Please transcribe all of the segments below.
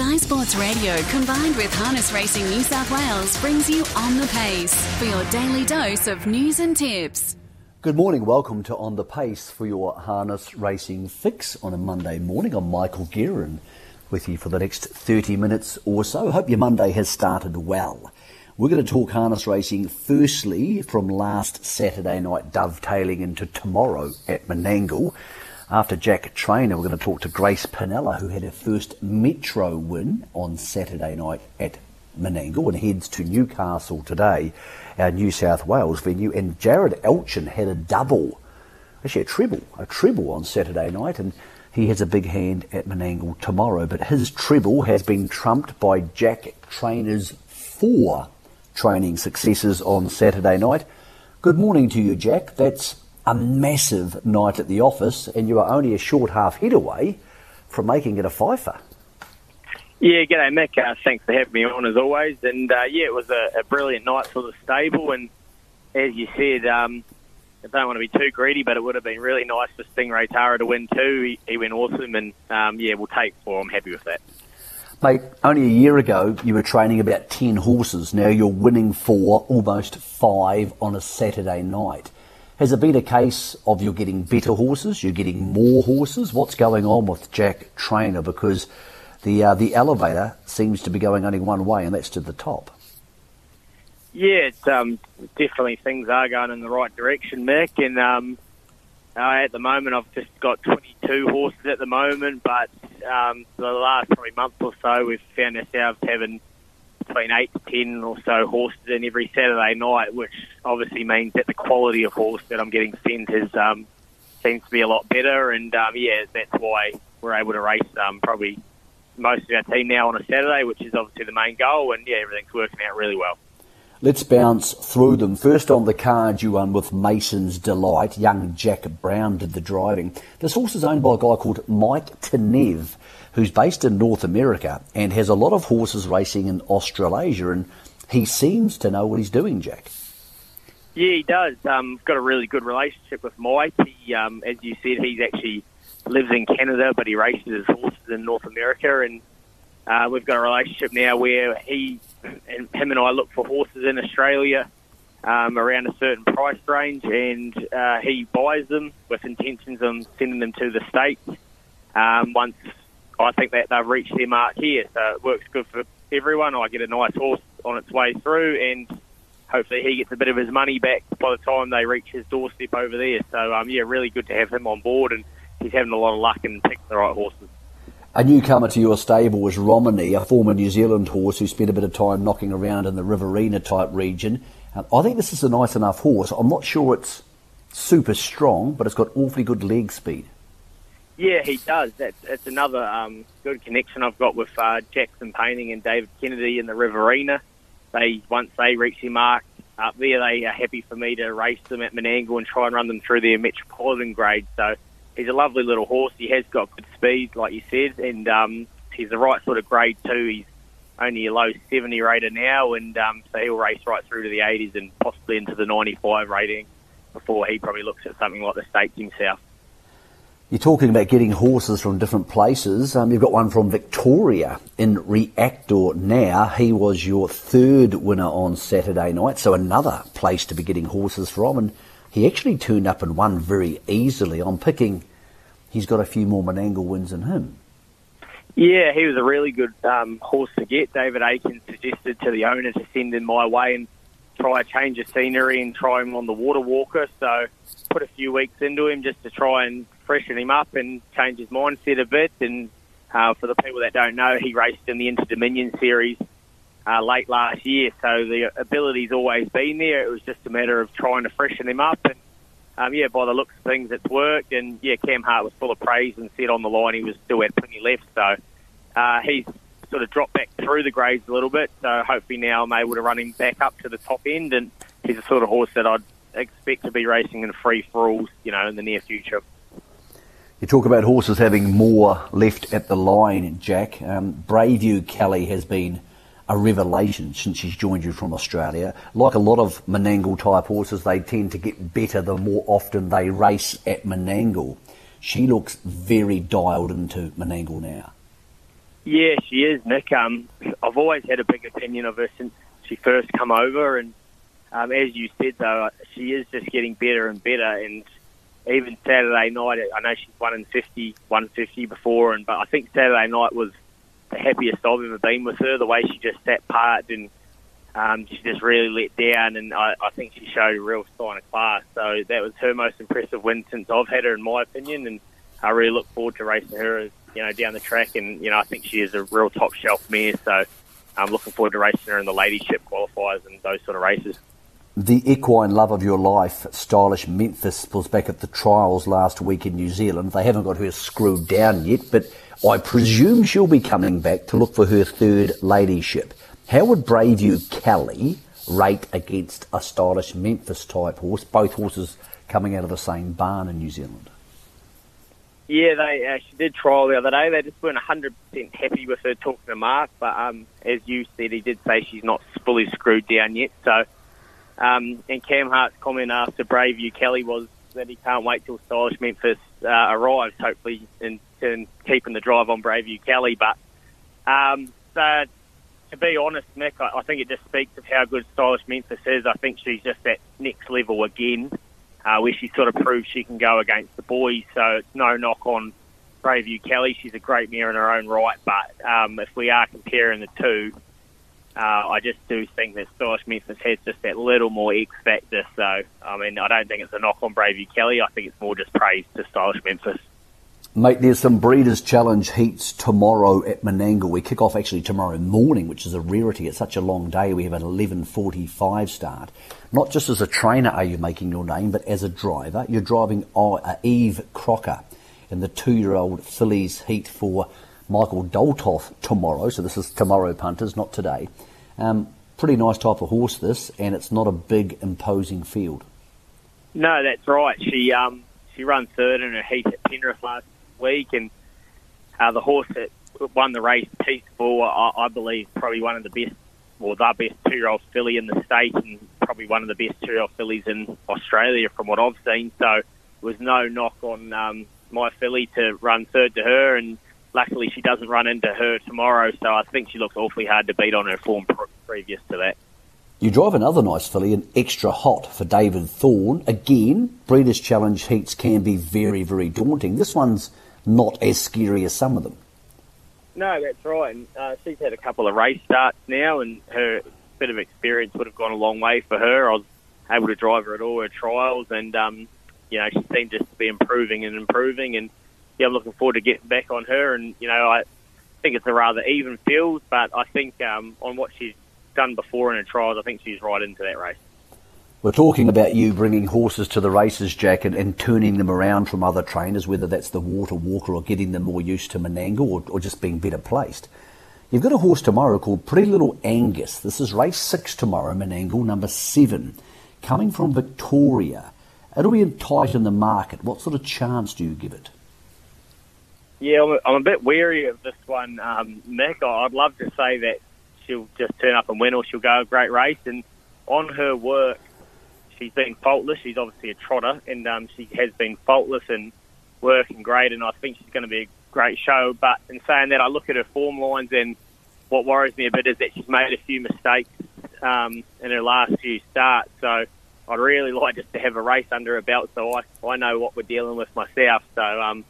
Sky Sports Radio combined with Harness Racing New South Wales brings you On The Pace for your daily dose of news and tips. Good morning, welcome to On The Pace for your harness racing fix on a Monday morning. I'm Michael Guerin with you for the next 30 minutes or so. Hope your Monday has started well. We're going to talk harness racing firstly from last Saturday night, dovetailing into tomorrow at Menangle. After Jack Traynor, we're going to talk to Grace Piniella, who had her first Metro win on Saturday night at Menangle and heads to Newcastle today, our New South Wales venue. And Jared Elchin had a double, actually a treble on Saturday night, and he has a big hand at Menangle tomorrow. But his treble has been trumped by Jack Traynor's four training successes on Saturday night. Good morning to you, Jack. That's a massive night at the office, and you are only a short half head away from making it a fifer. Yeah, g'day Mick. Thanks for having me on as always. And it was a brilliant night for the stable. And as you said, I don't want to be too greedy, but it would have been really nice for Stingray Tara to win too. He went awesome, and we'll take four. I'm happy with that. Mate, only a year ago you were training about 10 horses. Now you're winning four, almost five on a Saturday night. Has it been a case of you're getting better horses, you're getting more horses? What's going on with Jack Traynor? Because the elevator seems to be going only one way, and that's to the top. Yeah, it's, definitely things are going in the right direction, Mick. And at the moment I've just got 22 horses at the moment, but the last probably month or so we've found ourselves having between 8 to 10 or so horses in every Saturday night, which obviously means that the quality of horse that I'm getting sent is seems to be a lot better, and that's why we're able to race probably most of our team now on a Saturday, which is obviously the main goal, and everything's working out really well. Let's bounce through them. First on the card, you won with Mason's Delight. Young Jack Brown did the driving. This horse is owned by a guy called Mike Tenev, who's based in North America and has a lot of horses racing in Australasia, and he seems to know what he's doing, Jack. Yeah, he does. Got a really good relationship with Mike. He, as you said, he's actually lives in Canada, but he races his horses in North America, and we've got a relationship now where him and I look for horses in Australia around a certain price range, and he buys them with intentions on sending them to the States once I think that they've reached their mark here. So it works good for everyone. I get a nice horse on its way through, and hopefully he gets a bit of his money back by the time they reach his doorstep over there. So, really good to have him on board, and he's having a lot of luck and picking the right horses. A newcomer to your stable was Romani, a former New Zealand horse who spent a bit of time knocking around in the Riverina type region. I think this is a nice enough horse. I'm not sure it's super strong, but it's got awfully good leg speed. Yeah, he does. That's another good connection I've got with Jackson Painting and David Kennedy in the Riverina. Once they reach their mark up there, they are happy for me to race them at Menangle and try and run them through their metropolitan grade. So he's a lovely little horse. He has got good speed, like you said, and he's the right sort of grade too. He's only a low 70 rater now, and so he'll race right through to the 80s and possibly into the 95 rating before he probably looks at something like the States himself. You're talking about getting horses from different places. You've got one from Victoria in Reactor now. He was your third winner on Saturday night, so another place to be getting horses from, and he actually turned up and won very easily. I'm picking he's got a few more Menangle wins in him. Yeah, he was a really good horse to get. David Aiken suggested to the owner to send him my way and try a change of scenery and try him on the water walker. So put a few weeks into him just to try and freshen him up and change his mindset a bit. And for the people that don't know, he raced in the Inter-Dominion series late last year, so the ability's always been there. It was just a matter of trying to freshen him up, and by the looks of things, it's worked. And Cam Hart was full of praise and said on the line he was still had plenty left, so he's sort of dropped back through the grades a little bit. So hopefully now I'm able to run him back up to the top end, and he's the sort of horse that I'd expect to be racing in free-for-alls, in the near future. You talk about horses having more left at the line, Jack. Brave You Kelly has been a revelation since she's joined you from Australia. Like a lot of Menangle-type horses, they tend to get better the more often they race at Menangle. She looks very dialed into Menangle now. Yeah, she is, Nick. I've always had a big opinion of her since she first come over, and as you said, though, she is just getting better and better. And even Saturday night, I know she's won in 150 before, but I think Saturday night was the happiest I've ever been with her, the way she just sat parked and she just really let down, and I think she showed a real sign of class. So that was her most impressive win since I've had her, in my opinion, and I really look forward to racing her, you know, down the track. And, you know, I think she is a real top shelf mare, so I'm looking forward to racing her in the ladyship qualifiers and those sort of races. The equine love of your life, Stylish Memphis, was back at the trials last week in New Zealand. They haven't got her screwed down yet, but I presume she'll be coming back to look for her third ladyship. How would Brave You Kelly rate against a Stylish Memphis type horse, both horses coming out of the same barn in New Zealand? Yeah, they she did trial the other day. They just weren't 100% happy with her talking to Mark, but as you said, he did say she's not fully screwed down yet. So, and Cam Hart's comment after Brave You Kelly was that he can't wait till Stylish Memphis arrives, hopefully, in keeping the drive on Brave You Kelly. But so, to be honest, Nick, I think it just speaks of how good Stylish Memphis is. I think she's just at next level again, where she sort of proves she can go against the boys. So it's no knock on Brave You Kelly. She's a great mare in her own right. But if we are comparing the two, I just do think that Stylish Memphis has just that little more X factor. So, I mean, I don't think it's a knock on Brave You Kelly. I think it's more just praise to Stylish Memphis. Mate, there's some Breeders Challenge heats tomorrow at Menangle. We kick off actually tomorrow morning, which is a rarity. It's such a long day. We have an 11:45 start. Not just as a trainer are you making your name, but as a driver. You're driving Eve Crocker in the 2-year-old fillies heat for Michael Doltoff tomorrow, so this is tomorrow, punters, not today. Pretty nice type of horse this, and it's not a big, imposing field. No, that's right. She ran third in her heat at Penrith last week, and the horse that won the race, Peaceful, I believe, probably one of the best, or the best 2-year-old filly in the state, and probably one of the best 2-year-old fillies in Australia from what I've seen. So it was no knock on my filly to run third to her, and luckily, she doesn't run into her tomorrow, so I think she looks awfully hard to beat on her form previous to that. You drive another nice filly, an Extra Hot, for David Thorne. Again, Breeders' Challenge heats can be very, very daunting. This one's not as scary as some of them. No, that's right. And she's had a couple of race starts now, and her bit of experience would have gone a long way for her. I was able to drive her at all her trials, and you know, she seemed just to be improving, and yeah, I'm looking forward to getting back on her, and you know, I think it's a rather even field, but I think on what she's done before in her trials, I think she's right into that race. We're talking about you bringing horses to the races, Jack, and turning them around from other trainers, whether that's the Water Walker or getting them more used to Menangle or just being better placed. You've got a horse tomorrow called Pretty Little Angus. This is race 6 tomorrow, Menangle, number 7, coming from Victoria. It'll be tight in the market. What sort of chance do you give it? Yeah, I'm a bit wary of this one, Nick. I'd love to say that she'll just turn up and win, or she'll go a great race. And on her work, she's been faultless. She's obviously a trotter, and she has been faultless and working great. And I think she's going to be a great show. But in saying that, I look at her form lines, and what worries me a bit is that she's made a few mistakes in her last few starts. So I'd really like just to have a race under her belt, so I know what we're dealing with myself. So,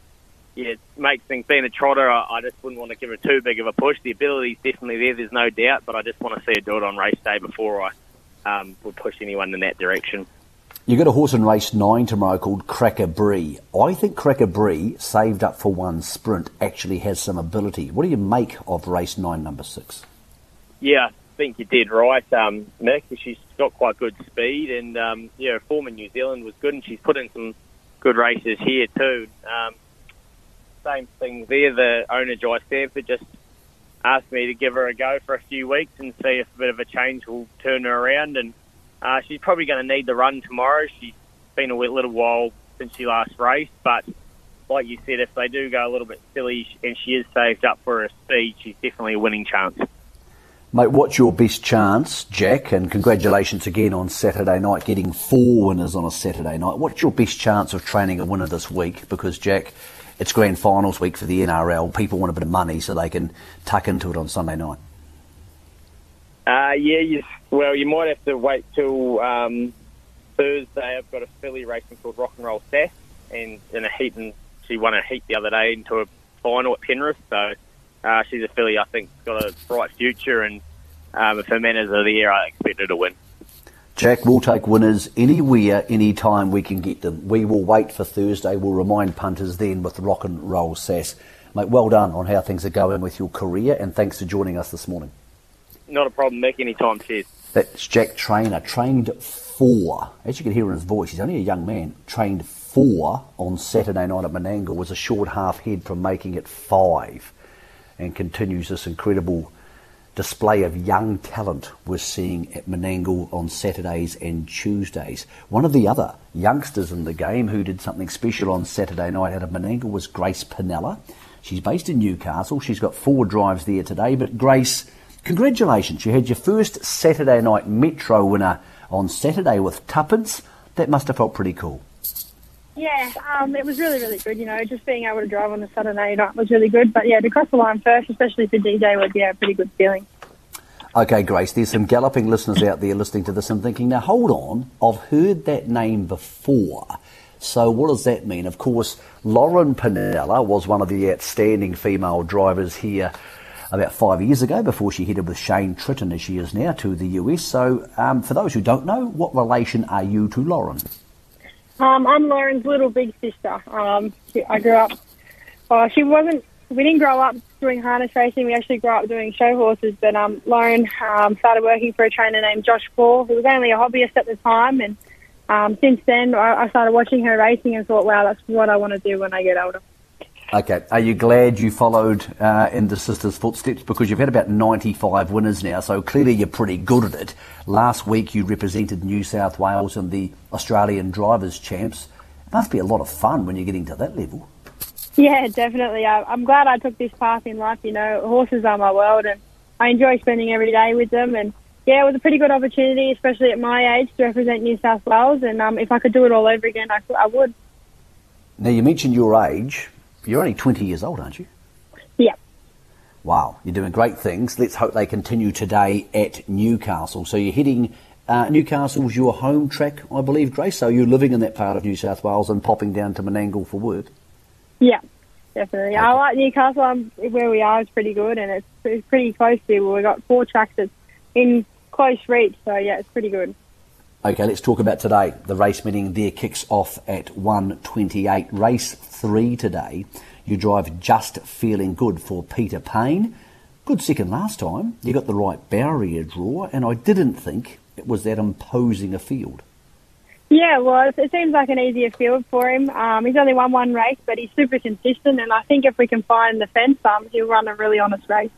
yeah, it makes things, being a trotter, I just wouldn't want to give her too big of a push. The ability's definitely there, there's no doubt, but I just want to see her do it on race day before I would push anyone in that direction. You've got a horse in race 9 tomorrow called Cracker Bree. I think Cracker Bree, saved up for one sprint, actually has some ability. What do you make of race 9, number 6? Yeah, I think you did right, Nick. She's got quite good speed, and yeah, her form in New Zealand was good, and she's put in some good races here too. Same thing there. The owner, Jai Sanford, just asked me to give her a go for a few weeks and see if a bit of a change will turn her around. And she's probably going to need the run tomorrow. She's been a little while since she last raced. But like you said, if they do go a little bit silly and she is saved up for her speed, she's definitely a winning chance. Mate, what's your best chance, Jack? And congratulations again on Saturday night, getting 4 winners on a Saturday night. What's your best chance of training a winner this week? Because, Jack, it's grand finals week for the NRL. People want a bit of money so they can tuck into it on Sunday night. You might have to wait till Thursday. I've got a filly racing called Rock and Roll Seth, and a heat, and she won a heat the other day into a final at Penrith. So she's a filly I think got a bright future, and if her manners are there, I expect her to win. Jack, we'll take winners anywhere, anytime we can get them. We will wait for Thursday. We'll remind punters then with Rock and Roll Sass. Mate, well done on how things are going with your career, and thanks for joining us this morning. Not a problem, Mick. Anytime, cheers. That's Jack Traynor, as you can hear in his voice, he's only a young man, trained 4 on Saturday night at Menangle, was a short half head from making it 5, and continues this incredible display of young talent we're seeing at Menangle on Saturdays and Tuesdays. One of the other youngsters in the game who did something special on Saturday night out of Menangle was Grace Piniella. She's based in Newcastle. She's got 4 drives there today. But Grace, congratulations. You had your first Saturday night Metro winner on Saturday with Tuppence. That must have felt pretty cool. Yeah, it was really, really good, just being able to drive on a Saturday night was really good. But, yeah, to cross the line first, especially for DJ, would be a pretty good feeling. OK, Grace, there's some galloping listeners out there listening to this and thinking, now, hold on, I've heard that name before. So what does that mean? Of course, Lauren Piniella was one of the outstanding female drivers here about 5 years ago before she headed with Shane Tritton, as she is now, to the US. So for those who don't know, what relation are you to Lauren? I'm Lauren's little big sister. I grew up, we didn't grow up doing harness racing, we actually grew up doing show horses, but Lauren started working for a trainer named Josh Paul, who was only a hobbyist at the time, and since then I started watching her racing and thought, wow, that's what I want to do when I get older. Okay, are you glad you followed in the sister's footsteps? Because you've had about 95 winners now, so clearly you're pretty good at it. Last week you represented New South Wales in the Australian Drivers' Champs. It must be a lot of fun when you're getting to that level. Yeah, definitely. I'm glad I took this path in life. Horses are my world, and I enjoy spending every day with them. And, yeah, it was a pretty good opportunity, especially at my age, to represent New South Wales. And if I could do it all over again, I would. Now, you mentioned your age. You're only 20 years old, aren't you? Yeah. Wow, you're doing great things. Let's hope they continue today at Newcastle. So you're heading, Newcastle's your home track, I believe, Grace. So you're living in that part of New South Wales and popping down to Menangle for work. Yeah, definitely. Okay. I like Newcastle. Where we are is pretty good, and it's pretty close to. We've got 4 tracks that's in close reach, so yeah, it's pretty good. Okay, let's talk about today. The race meeting there kicks off at 1:28. Race 3 today. You drive Just Feeling Good for Peter Payne. Good second last time. You got the right barrier draw, and I didn't think it was that imposing a field. Yeah, it was. It seems like an easier field for him. He's only won one race, but he's super consistent, and I think if we can find the fence, he'll run a really honest race.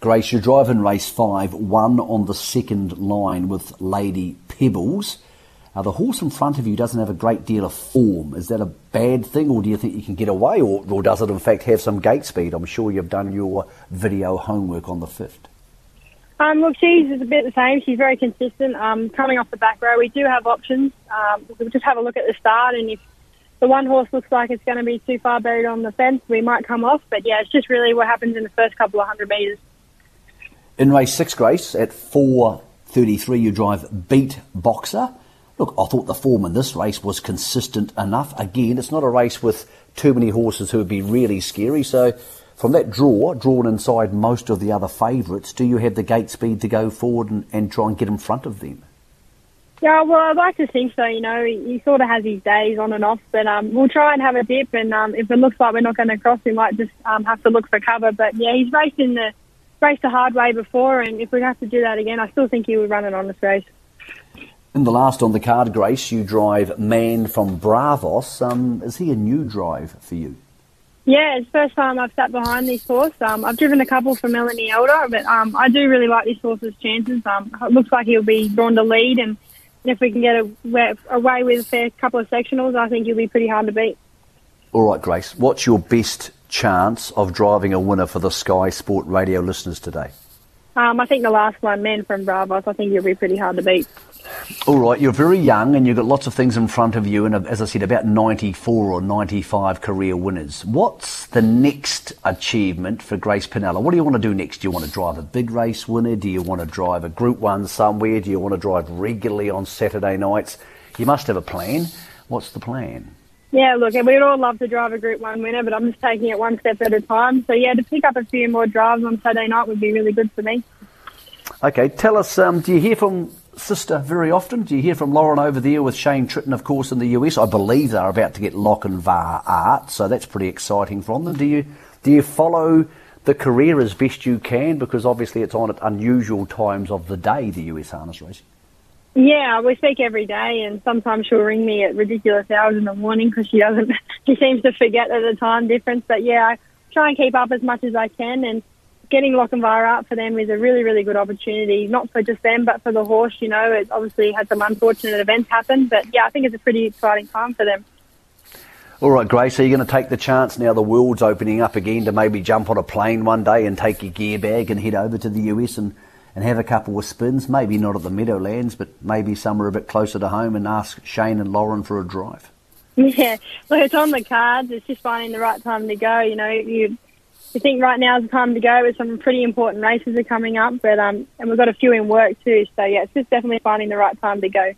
Grace, you're driving race 5, 1 on the second line with Lady Pebbles. The horse in front of you doesn't have a great deal of form. Is that a bad thing, or do you think you can get away, or does it in fact have some gate speed? I'm sure you've done your video homework on the 5th. Look, she's a bit the same. She's very consistent. Coming off the back row, we do have options. We'll just have a look at the start, and if the one horse looks like it's going to be too far buried on the fence, we might come off. But yeah, it's just really what happens in the first couple of 100 metres. In race 6, Grace, at 4:33, you drive Beat Boxer. Look, I thought the form in this race was consistent enough. Again, it's not a race with too many horses who would be really scary. So from that draw, drawn inside most of the other favourites, do you have the gate speed to go forward and try and get in front of them? Yeah, well, I'd like to think so. He sort of has his days on and off, but we'll try and have a dip. And if it looks like we're not going to cross, we might just have to look for cover. But, yeah, he's raced the hard way before, and if we have to do that again, I still think he would run an honest race. In the last on the card, Grace, you drive Man from Bravos. Is he a new drive for you? Yeah, it's the first time I've sat behind this horse. I've driven a couple for Melanie Elder, but I do really like this horse's chances. It looks like he'll be drawn to lead, and if we can get away with a fair couple of sectionals, I think he'll be pretty hard to beat. All right, Grace, what's your best chance of driving a winner for the Sky Sport Radio listeners today? I think the last one, Man from Bravos, I think you'll be pretty hard to beat. All right, you're very young and you've got lots of things in front of you, and as I said, about 94 or 95 career winners. What's the next achievement for Grace Piniella? What do you want to do next? Do you want to drive a big race winner? Do you want to drive a Group 1 somewhere? Do you want to drive regularly on Saturday nights? You must have a plan. What's the plan? Yeah, look, we'd all love to drive a Group 1 winner, but I'm just taking it one step at a time. So, yeah, to pick up a few more drives on Saturday night would be really good for me. Okay, tell us, do you hear from Sister very often? Do you hear from Lauren over there with Shane Tritton, of course, in the US? I believe they're about to get Lock and Vire art, so that's pretty exciting from them. Do you follow the career as best you can? Because obviously it's on at unusual times of the day, the US harness racing. Yeah, we speak every day, and sometimes she'll ring me at ridiculous hours in the morning because she seems to forget that the time difference. But yeah, I try and keep up as much as I can, and getting Lock and Vire up for them is a really, really good opportunity, not for just them but for the horse, you know. It obviously had some unfortunate events happen, but yeah, I think it's a pretty exciting time for them. All right, Grace, are you going to take the chance now the world's opening up again to maybe jump on a plane one day and take your gear bag and head over to the US and have a couple of spins, maybe not at the Meadowlands, but maybe somewhere a bit closer to home, and ask Shane and Lauren for a drive? Yeah, well, it's on the cards. It's just finding the right time to go. You know, you think right now is the time to go, but some pretty important races are coming up, but and we've got a few in work too. So, yeah, it's just definitely finding the right time to go.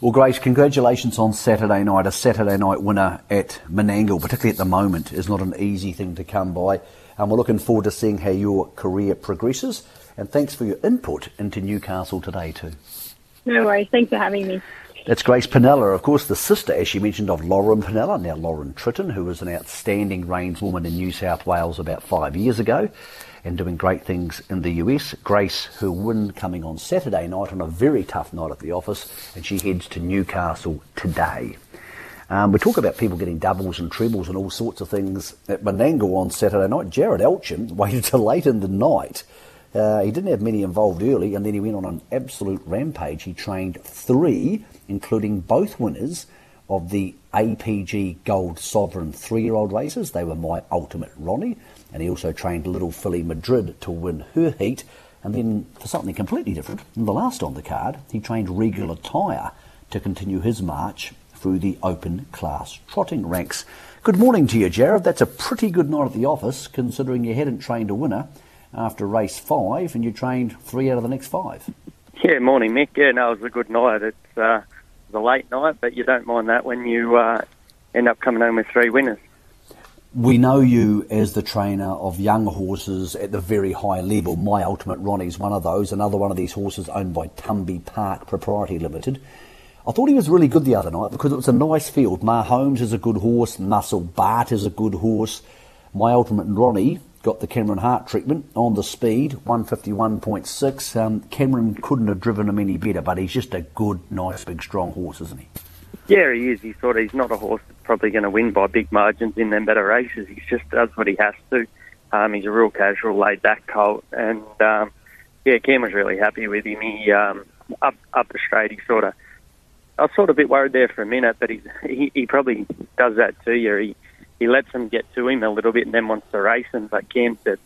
Well, Grace, congratulations on Saturday night. A Saturday night winner at Menangle, particularly at the moment, is not an easy thing to come by. We're looking forward to seeing how your career progresses. And thanks for your input into Newcastle today too. No worries. Thanks for having me. That's Grace Piniella, of course, the sister, as she mentioned, of Lauren Piniella, now Lauren Tritton, who was an outstanding reins woman in New South Wales about 5 years ago and doing great things in the US. Grace, her win coming on Saturday night on a very tough night at the office, and she heads to Newcastle today. We talk about people getting doubles and trebles and all sorts of things at Menangle on Saturday night. Jared Elchin waited till late in the night. He didn't have many involved early, and then he went on an absolute rampage. He trained three, including both winners of the APG Gold Sovereign three-year-old races. They were My Ultimate Ronnie, and he also trained Little Philly Madrid to win her heat. And then, for something completely different, in the last on the card, he trained Regular Tyre to continue his march through the open class trotting ranks. Good morning to you, Jared. That's a pretty good night at the office, considering you hadn't trained a winner after race 5, and you trained 3 out of the next 5. Yeah, morning, Mick. Yeah, no, it was a good night. It's a late night, but you don't mind that when you end up coming home with 3 winners. We know you as the trainer of young horses at the very high level. My Ultimate Ronnie is one of those. Another one of these horses owned by Tumby Park Proprietary Limited. I thought he was really good the other night because it was a nice field. Mahomes is a good horse. Muscle Bart is a good horse. My Ultimate Ronnie got the Cameron Hart treatment on the speed, 151.6. Cameron couldn't have driven him any better, but he's just a good, nice, big, strong horse, isn't he? Yeah, he is. He's not a horse that's probably going to win by big margins in them better races. He just does what he has to. He's a real casual, laid-back colt, and yeah, Cameron's really happy with him. He up the straight, I was a bit worried there for a minute, but he probably does that too. Yeah, he lets him get to him a little bit and then wants to race him. But Cam said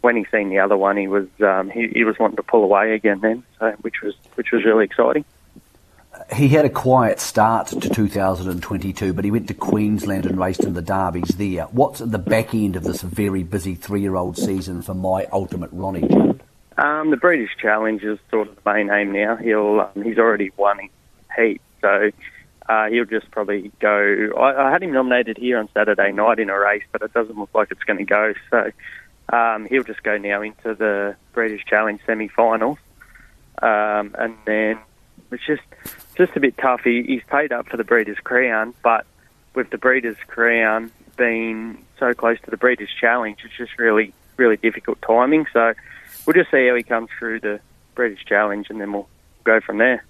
when he seen the other one, he was wanting to pull away again then, so which was really exciting. He had a quiet start to 2022, but he went to Queensland and raced in the derbies there. What's at the back end of this very busy three-year-old season for My Ultimate Ronnie? The Breeders Challenge is the main aim now. He's already won his heat, so he'll just probably go. I had him nominated here on Saturday night in a race, but it doesn't look like it's going to go. So he'll just go now into the Breeders' Challenge semi-finals. And then it's just a bit tough. He's paid up for the Breeders' Crown, but with the Breeders' Crown being so close to the Breeders' Challenge, it's just really, really difficult timing. So we'll just see how he comes through the Breeders' Challenge, and then we'll go from there.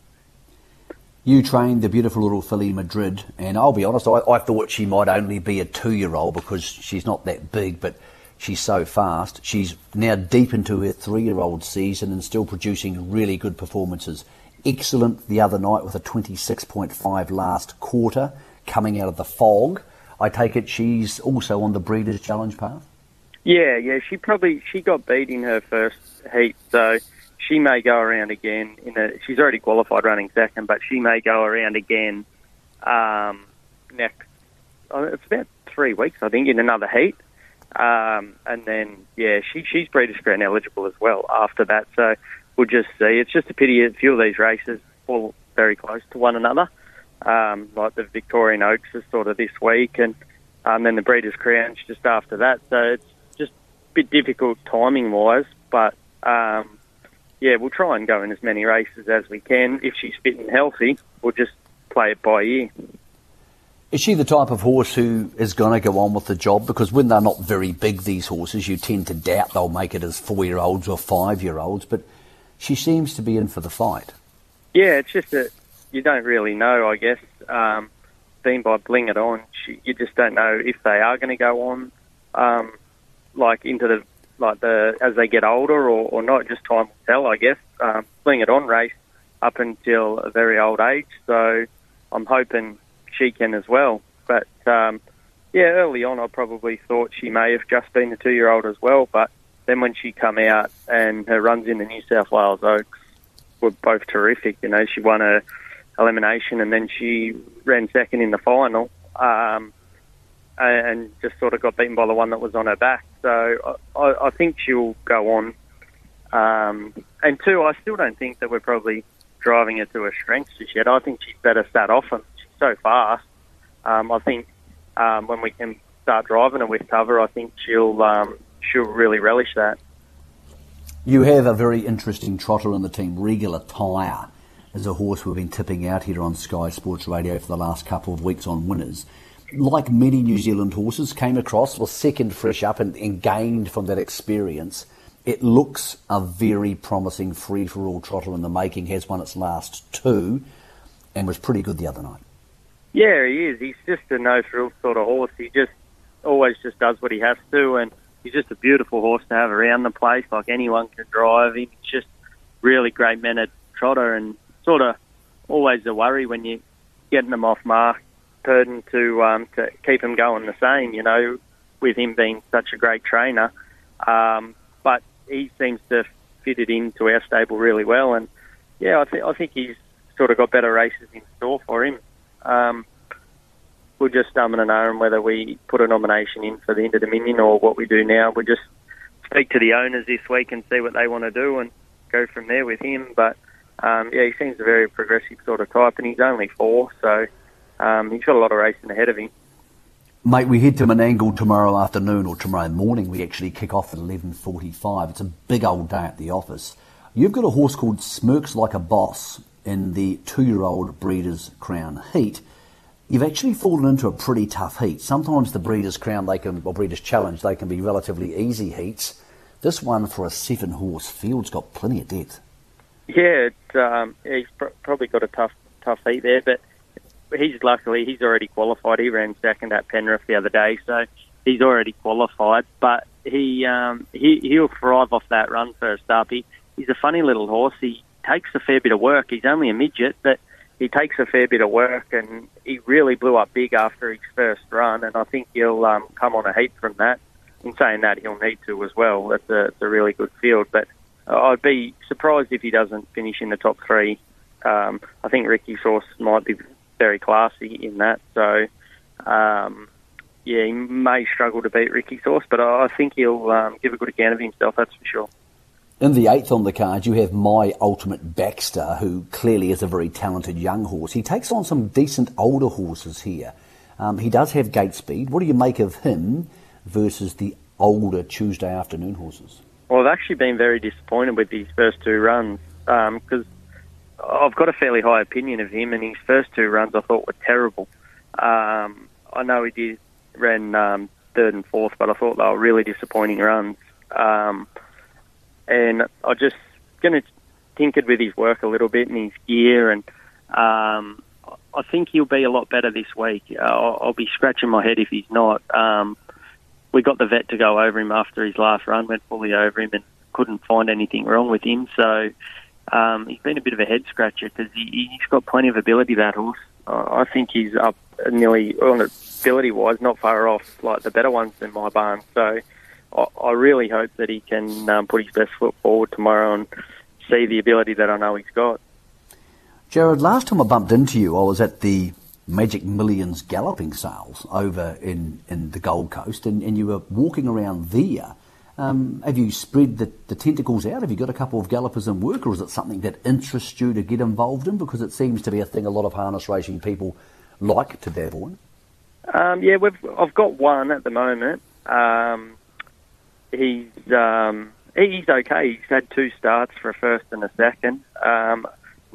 You trained the beautiful Little Philly Madrid, and I'll be honest, I thought she might only be a 2-year-old because she's not that big, but she's so fast. She's now deep into her 3-year-old season and still producing really good performances. Excellent the other night with a 26.5 last quarter coming out of the fog. I take it she's also on the Breeders' Challenge path? Yeah. She got beat in her first heat, so she may go around again. She's already qualified running second, but she may go around again next. It's about 3 weeks, I think, in another heat. And then, yeah, she's Breeders' Crown eligible as well after that. So we'll just see. It's just a pity a few of these races fall very close to one another, like the Victorian Oaks is sort of this week, and then the Breeders' Crown's just after that. So it's just a bit difficult timing-wise, but, yeah, we'll try and go in as many races as we can. If she's fit and healthy, we'll just play it by ear. Is she the type of horse who is going to go on with the job? Because when they're not very big, these horses, you tend to doubt they'll make it as four-year-olds or five-year-olds, but she seems to be in for the fight. Yeah, it's just that you don't really know, I guess, seen by Bling It On. You just don't know if they are going to go on, as they get older or not. Just time will tell, I guess. Bling It On race up until a very old age, so I'm hoping she can as well. But, yeah, early on I probably thought she may have just been a two-year-old as well, but then when she come out and her runs in the New South Wales Oaks were both terrific. You know, she won her elimination and then she ran second in the final, and just sort of got beaten by the one that was on her back. So I think she'll go on. And two, I still don't think that we're probably driving her to her strengths just yet. I think she's better sat off and she's so fast. I think when we can start driving her with cover, I think she'll really relish that. You have a very interesting trotter on the team. Regular Tyre is a horse we've been tipping out here on Sky Sports Radio for the last couple of weeks on Winners. Like many New Zealand horses, came across, was second fresh up and gained from that experience. It looks a very promising free-for-all trotter in the making, has won its last two, and was pretty good the other night. Yeah, he is. He's just a no-thrill sort of horse. He just always just does what he has to, and he's just a beautiful horse to have around the place. Like, anyone can drive him. He's just really great mannered trotter, and sort of always a worry when you're getting him off mark, Purden, to keep him going the same, you know, with him being such a great trainer. But he seems to fit it into our stable really well, and yeah, I think he's sort of got better races in store for him. We're just umming and ahhing whether we put a nomination in for the Inter-Dominion or what we do now. We'll just speak to the owners this week and see what they want to do and go from there with him. But, yeah, he seems a very progressive sort of type, and he's only four, so he's got a lot of racing ahead of him. Mate, we head to Menangle tomorrow afternoon, or tomorrow morning. We actually kick off at 11:45. It's a big old day at the office. You've got a horse called Smirks Like a Boss in the two-year-old Breeders' Crown heat. You've actually fallen into a pretty tough heat. Sometimes the Breeders' Crown, Breeders' Challenge, they can be relatively easy heats. This one for a seven-horse field's got plenty of depth. Yeah, he's probably got a tough heat there, but he's already qualified. He ran second at Penrith the other day, so he's already qualified. But he'll thrive off that run first up. He's a funny little horse. He takes a fair bit of work. He's only a midget, but he takes a fair bit of work, and he really blew up big after his first run, and I think he'll come on a heat from that. In saying that, he'll need to as well. That's a really good field, but I'd be surprised if he doesn't finish in the top three. I think Ricky Sauce might be very classy in that, so yeah, he may struggle to beat Ricky Sauce, but I think he'll give a good account of himself, that's for sure. In the eighth on the card, you have My Ultimate Baxter, who clearly is a very talented young horse. He takes on some decent older horses here. He does have gate speed. What do you make of him versus the older Tuesday afternoon horses? Well, I've actually been very disappointed with his first two runs, because I've got a fairly high opinion of him, and his first two runs I thought were terrible. I know he ran third and fourth, but I thought they were really disappointing runs. And I just kind of tinkered with his work a little bit and his gear, and I think he'll be a lot better this week. I'll be scratching my head if he's not. We got the vet to go over him after his last run, went fully over him and couldn't find anything wrong with him. So he's been a bit of a head-scratcher because he's got plenty of ability, that horse. I think he's up ability-wise, not far off like the better ones in my barn. So I really hope that he can put his best foot forward tomorrow and see the ability that I know he's got. Jared, last time I bumped into you, I was at the Magic Millions galloping sales over in the Gold Coast, and you were walking around there. Have you spread the tentacles out? Have you got a couple of gallopers in work, or is it something that interests you to get involved in? Because it seems to be a thing a lot of harness racing people like to dabble in. Yeah, I've got one at the moment. He's okay. He's had two starts for a first and a second. And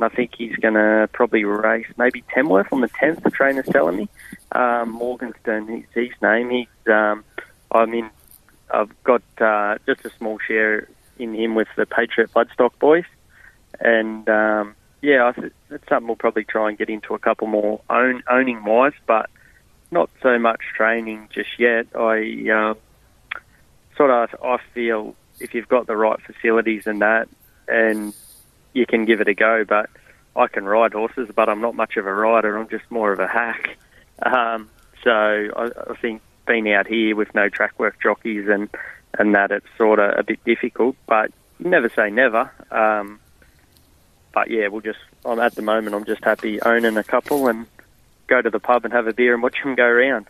I think he's going to probably race maybe Tamworth on the 10th, the trainer's telling me. Morganstone, is his name. I've got just a small share in him with the Patriot Bloodstock boys. And, that's something we'll probably try and get into a couple more owning-wise, but not so much training just yet. I feel if you've got the right facilities and that, and you can give it a go, but I can ride horses, but I'm not much of a rider. I'm just more of a hack. So I think being out here with no track work jockeys and that, it's sort of a bit difficult, but never say never. But yeah, at the moment, I'm just happy owning a couple and go to the pub and have a beer and watch them go round.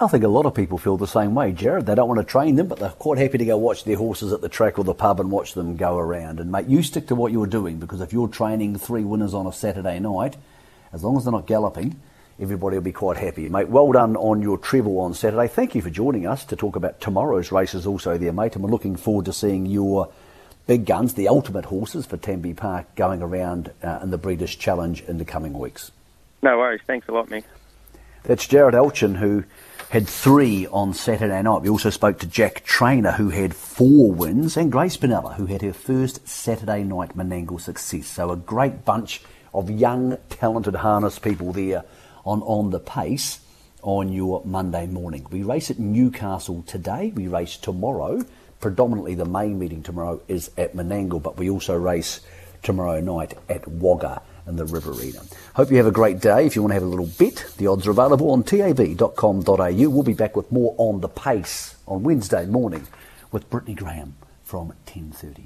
I think a lot of people feel the same way, Jared. They don't want to train them, but they're quite happy to go watch their horses at the track or the pub and watch them go around. And, mate, you stick to what you're doing, because if you're training three winners on a Saturday night, as long as they're not galloping, everybody will be quite happy. Mate, well done on your treble on Saturday. Thank you for joining us to talk about tomorrow's races also there, mate. And we're looking forward to seeing your big guns, the ultimate horses for Tambi Park, going around in the Breeders' Challenge in the coming weeks. No worries. Thanks a lot, mate. That's Jared Elchin, who had three on Saturday night. We also spoke to Jack Traynor, who had four wins, and Grace Piniella, who had her first Saturday night Menangle success. So a great bunch of young, talented harness people there on the pace on your Monday morning. We race at Newcastle today. We race tomorrow. Predominantly the main meeting tomorrow is at Menangle, but we also race tomorrow night at Wagga in the Riverina. Hope you have a great day. If you want to have a little bet, the odds are available on tab.com.au. We'll be back with more On The Pace on Wednesday morning with Brittany Graham from 10:30.